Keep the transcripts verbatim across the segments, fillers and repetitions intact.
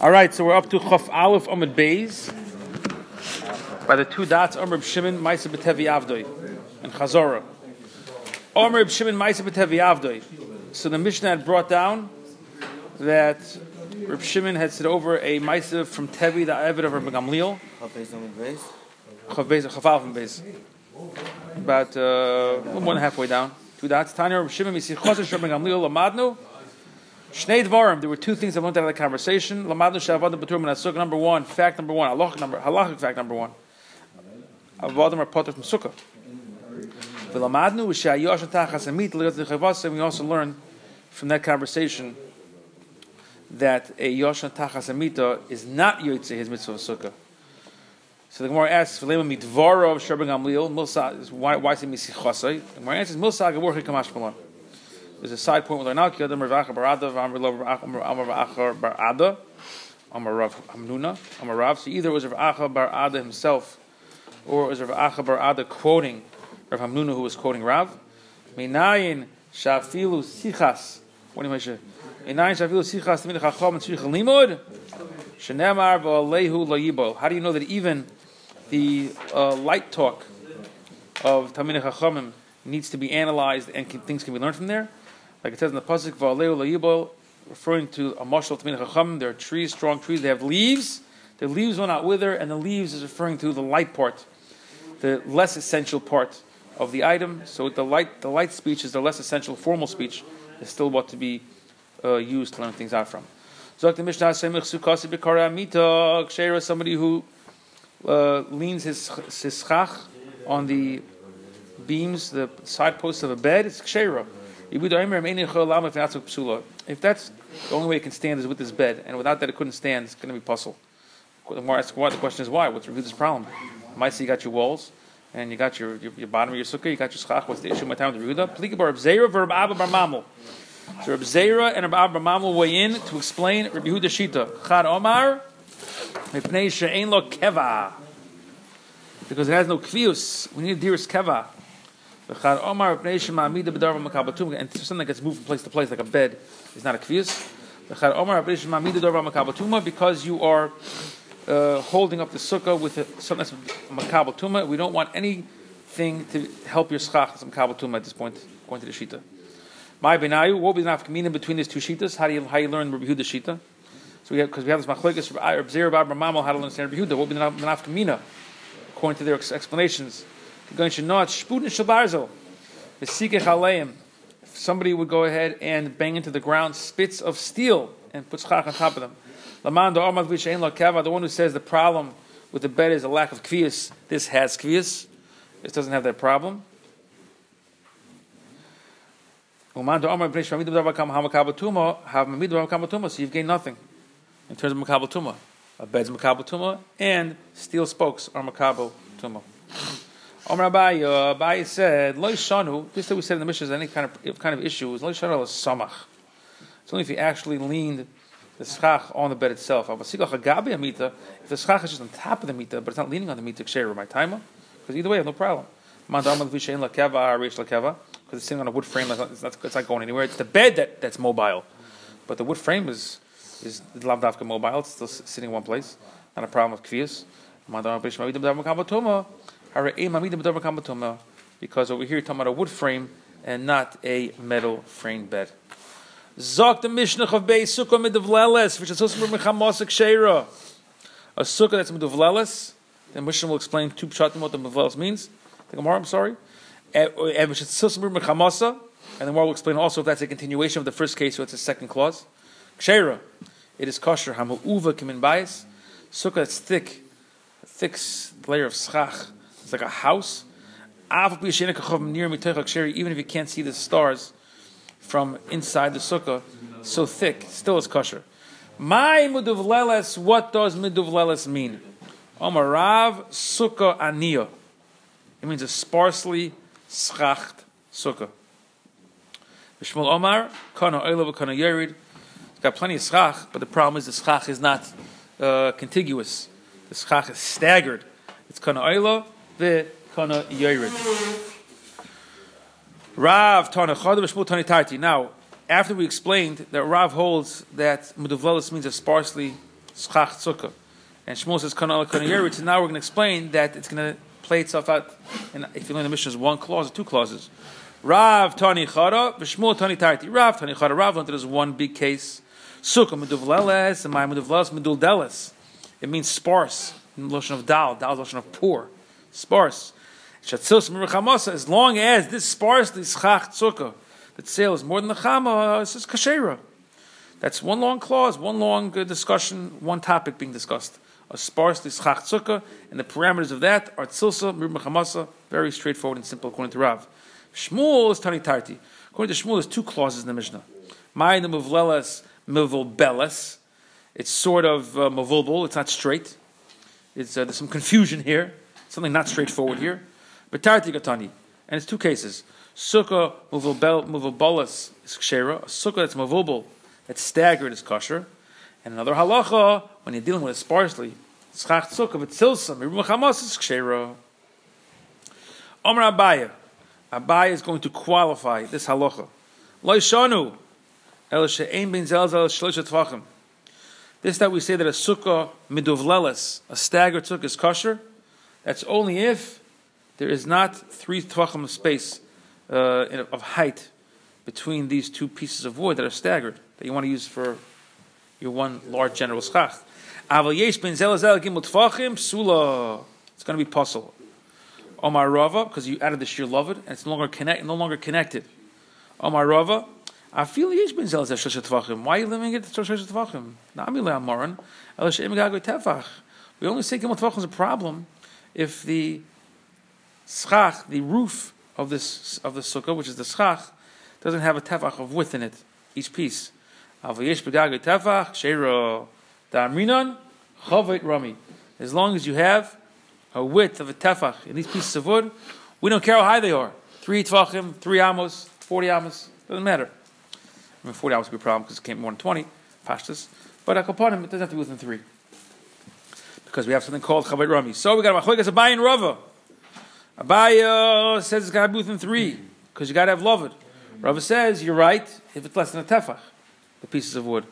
All right, so we're up to Chaf Aleph Amud Beis by the two dots. Om Rib Shimon, Maisib Betevi Avdoi, and Chazora. Om Rib Shimon, Maisib Betevi Avdoi. So the Mishnah had brought down that Rib Shimon had said over a Maisib from Tevi, the Eved of Ermegam Leel. Chaf Aleph Amud Beis. About uh, one halfway down, two dots. Tanya Rib Shimon, Misi Choshesh Ermegam Leel Lamadnu. Shnei Dvarim. There were two things I learned out of the conversation. Lamadnu she'avadim patur min hasukah. Number one, fact number one, halachic number, halachic fact number one. Avadim are patur from sukkah. V'lamadnu she'ayosh tachas amit l'yotzei chavasim. We also learned from that conversation that a yosh tachas amita is not yotzei his mitzvah of sukkah. So the Gemara asks, "V'leimam midvarav she'ermegam Leel milsa." Why? Why say misichasai? The Gemara answers, "Milsa gavorchi kamashmalon." There's a side point with Rav Acha bar Ada, Rav Acha bar Ada, Rav Hamnuna, Rav. So either it was Rav Acha bar Ada himself, or it was Rav Acha bar Ada quoting Rav Hamnuna, who was quoting Rav. Minayin shafilu sichas. What do you mean? Minayin shafilu sichas tamid chacham and tzrich limud. Shenemar v'alehu layibol. How do you know that even the uh, light talk of tamid chachamim needs to be analyzed and can, things can be learned from there? Like it says in the pasuk, "Va'aleu layibol," referring to a mashal of Tamid Chacham. There are trees, strong trees. They have leaves. The leaves will not wither, and the leaves is referring to the light part, the less essential part of the item. So the light, the light speech is the less essential formal speech. Is still what to be uh, used to learn things out from. Zok the Mishnah Semich Sukasi B'Kara Amita Ksheira, somebody who uh, leans his his schach on the beams, the side posts of a bed. It's Ksheira. If that's the only way it can stand is with this bed, and without that it couldn't stand, it's going to be puzzle. The more I ask why, the question is why. What's the root of this problem? Might say you got your walls, and you got your, your, your bottom of your sukkah, you got your schach. What's the issue? My time with Rehuda. Pliki bar Reb Zera v'Reb Abba bar Mamul. So Reb Zera and Reb Abba bar Mamul weigh in to explain Reb Yehuda Shita. Chad Omar mipnei she'ein lo keva, because it has no kvius. We need a dearest keva. And something that gets moved from place to place, like a bed, is not a kviyus. Because you are uh, holding up the sukkah with a, something that's makabatuma. We don't want anything to help your schach some makabatuma at this point, going to the shita. My benayu, what would be the nafkamina between these two shitas? How do you how you learn Rabbi Yehuda shita? So we have, because we have this machlokes Reb Zera Bar Mamal, how to understand Rabbi Yehuda. What would be the nafkamina according to their explanations? If somebody would go ahead and bang into the ground spits of steel and put schach on top of them. The one who says the problem with the bed is a lack of kvius, this has kvius. This doesn't have that problem. So you've gained nothing in terms of makabel tumah. A bed's makabel tumah, and steel spokes are makabel tumah. Omar Abayah, Abayah said, "Lo shanu." This that we said in the Mishnah is any kind of kind of issue. Is lo shanu al samach? It's only if he actually leaned the schach on the bed itself. If the schach is just on top of the mita, but it's not leaning on the mita, ksheira my timer, because either way, I have no problem. Because it's sitting on a wood frame, it's not, it's not going anywhere. It's the bed that, that's mobile, but the wood frame is is lavdavka mobile. It's still sitting in one place. Not a problem with kviyas. Because over here you're talking about a wood frame and not a metal frame bed. Zok the Mishnah of Beis Sukkah Midavleles, which is also Mechamosik Sheira. A sukkah that's Midavleles. The Mishnah will explain two pshatim what the Midavleles means. The Gemara, I'm sorry. And which is Susmur Mechamasa. And the Gemara will explain also if that's a continuation of the first case or it's a second clause. Sheira. It is kosher. Hamu'uva Kimin Bayis. Sukkah that's thick. A thick layer of schach. It's like a house. Even if you can't see the stars from inside the sukkah, so thick, still is kosher. My miduvleles, what does miduvleles mean? Omarav sukkah aniyah. It means a sparsely schacht sukkah. Shmuel Omar, kana oilav kana yerid. It's got plenty of schach, but the problem is the schach is not uh, contiguous. The schach is staggered. It's kana oilav. The Kana Yorid. Rav Tana Chadav Shmuel Tani Tati. Now, after we explained that Rav holds that Mudavlelis means a sparsely schach tzukah. And Shmuel says, Kana Kana so now we're going to explain that it's going to play itself out. And if you learn the Mishnah, is one clause or two clauses. Rav Tani Chara, Vishmuel Tani Tarti. Rav Tani Chara, Rav learned it as one big case. Sukkah meduvleles, and my meduvleles meduldeles. It means sparse in the lotion of dal. Dal is the lotion of poor, sparse. Shatzils meruchamosa. As long as this sparsely schach tzukah that sales more than the chama, it's just kasherah. That's one long clause, one long discussion, one topic being discussed. A sparsely schach tzukah, and the parameters of that are tzilsa meruchamosa. Very straightforward and simple according to Rav. Shmuel is tani tarti. According to Shmuel, there's two clauses in the Mishnah. Ma'ay the meduvleles. Mevulbeles, it's sort of uh, mevulbel. It's not straight. It's uh, there's some confusion here. Something not straightforward here. Betarti gatani, and it's two cases. Sukkah mevulbel mevulbeles is kshera. A sukkah that's mevulbel, that's staggered, is kosher. And another halacha when you're dealing with it sparsely, schach sukkah v'tzilsa meruchamas is kshera. Amar Abayah, Abayah is going to qualify this halacha. Loishanu. This that we say that a sukkah miduvleles, a staggered sukkah is kosher, that's only if there is not three tvachim of space uh, of height between these two pieces of wood that are staggered, that you want to use for your one large general schach. It's going to be puzzle. Omar Rava, because you added the sheer loved, and it's no longer, connect, no longer connected. Omar Rava. I feel yesh bin zelaz shlosh tvachim. Why are you limiting it to shlosh tvachim? Na'ami le'amaron elash emigagoi tefach. We only say gimel tvachim is a problem if the schach, the roof of this of the sukkah, which is the schach, doesn't have a tefach of width in it, each piece. Av yesh begagoi tefach sheira da'amrinan chavit rami. As long as you have a width of a tefach in these pieces of wood, we don't care how high they are. Three tvachim, three amos, forty amos, doesn't matter. I mean, forty hours would be a problem because it came more than twenty pashtas. But a kapanim, it doesn't have to be within three. Because we have something called Chavit Rami. So we got a Machoikas Abayah and Rava. Abayah says it's got to be within three because you got to have loved. Rava says, you're right, if it's less than a tefach, the pieces of wood,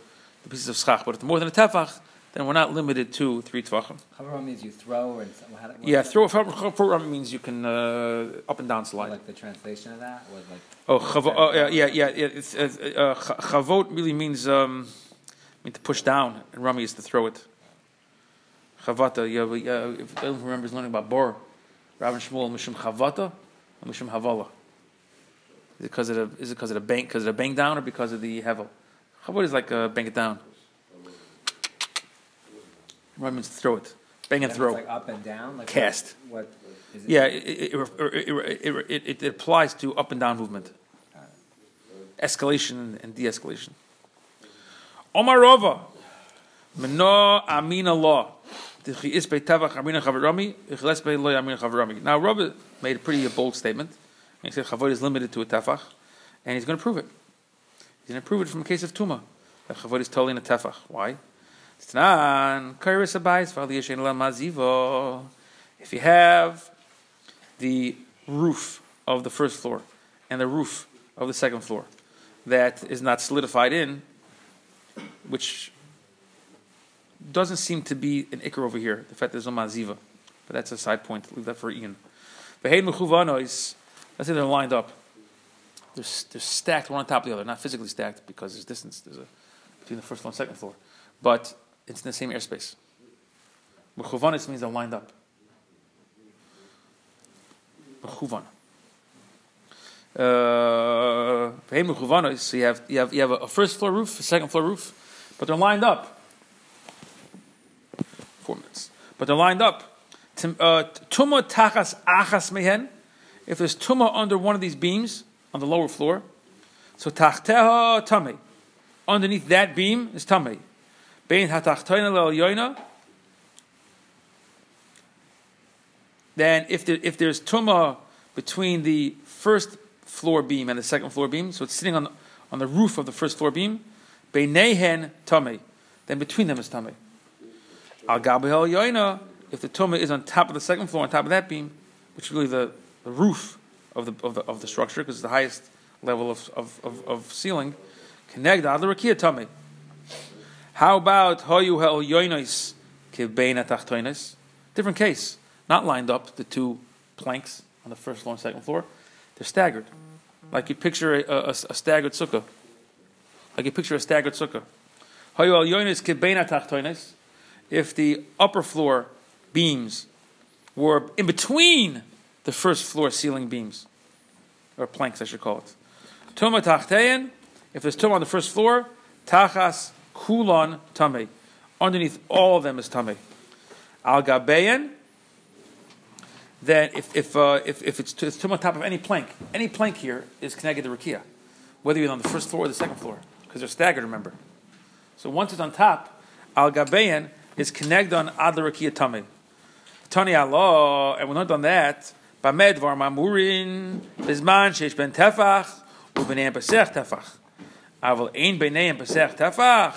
the pieces of schach. But if it's more than a tefach, then we're not limited to three tefachim. Chavit Rami means you throw? Or how it yeah, throw. Chavit Rami means you can uh, up and down slide. Like the translation of that? Or like Oh, chavo, oh, yeah, yeah, yeah. It's, uh, uh, chavot really means um, mean to push down, and rami is to throw it. Chavata, yeah, we, uh, if anyone remembers learning about bor, Rav Shmuel, mishum chavata, and mishum havala. Is it because of the, is it because of the bank, because of the bang down, or because of the hevel? Chavot is like uh, bang it down. Rami means to throw it, bang and, and throw. It's like up and down, like cast. What, what? It yeah, it, it, it, it, it applies to up and down movement, escalation and de-escalation. Omar Rava, Mena Amina Law, now Rava made a pretty bold statement. He said Chavod is limited to a tefach, and he's going to prove it. He's going to prove it from a case of Tuma that Chavod is totally in a tefach. Why? If you have the roof of the first floor and the roof of the second floor that is not solidified in, which doesn't seem to be an ikar over here, the fact there's no maziva, but that's a side point, leave that for Ian. Let's say they're lined up, they're, they're stacked one on top of the other, not physically stacked because there's distance there's a, between the first floor and second floor, but it's in the same airspace. Mechuvanos means they're lined up. Uh, so you have you have you have a first floor roof, a second floor roof, but they're lined up. Four minutes, but they're lined up. Tuma tachas achas mehen. If there's tuma under one of these beams on the lower floor, so tachteha tamei. Underneath that beam is tamei. Bein hatachtoina le'elyoina. Then if there, if there's tumah between the first floor beam and the second floor beam, so it's sitting on the, on the roof of the first floor beam, beinehen tamei. Then between them is tamei. Al gabel yoina. If the tumah is on top of the second floor, on top of that beam, which is really the, the roof of the of the, of the structure, because it's the highest level of of of, of ceiling, connect the adler rakia tamei. How about hoyu hel yoinos kibein atachtoinos? Different case. Not lined up, the two planks on the first floor and second floor. They're staggered. Like you picture a, a, a staggered sukkah. Like you picture a staggered sukkah. Hoyu hel yoinos kibein atachtoinos. If the upper floor beams were in between the first floor ceiling beams, or planks, I should call it. Tuma tachtein, if there's tum on the first floor, tachas kulon tamei. Underneath all of them is tamei. Al gabein, then if if uh, if if it's tum on top of any plank, any plank here is connected to rikia, whether you're on the first floor or the second floor, because they're staggered. Remember, so once it's on top, al gabein is connected on ad rikia tamei. Tani Allah, and we're not done that. Bamedvar mamurin bisman sheish ben tefach ubeneim pesach tefach. Avol ein beneim pesach tefach.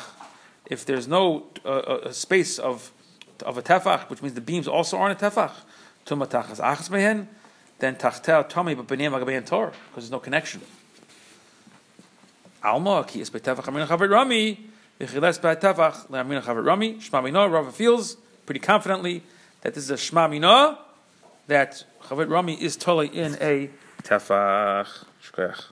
If there's no uh, a space of of a tefach, which means the beams also aren't a tefach, tuma tachas achas mehen, then tachtel tami but beneim agabein tor, because there's no connection. Alma ki is betefach amina chaver rami v'chilas betefach leamina chaver rami shma mina. Rava feels pretty confidently that this is a Shema Minah, that Chavet Rami is totally in a Tefach Shkech.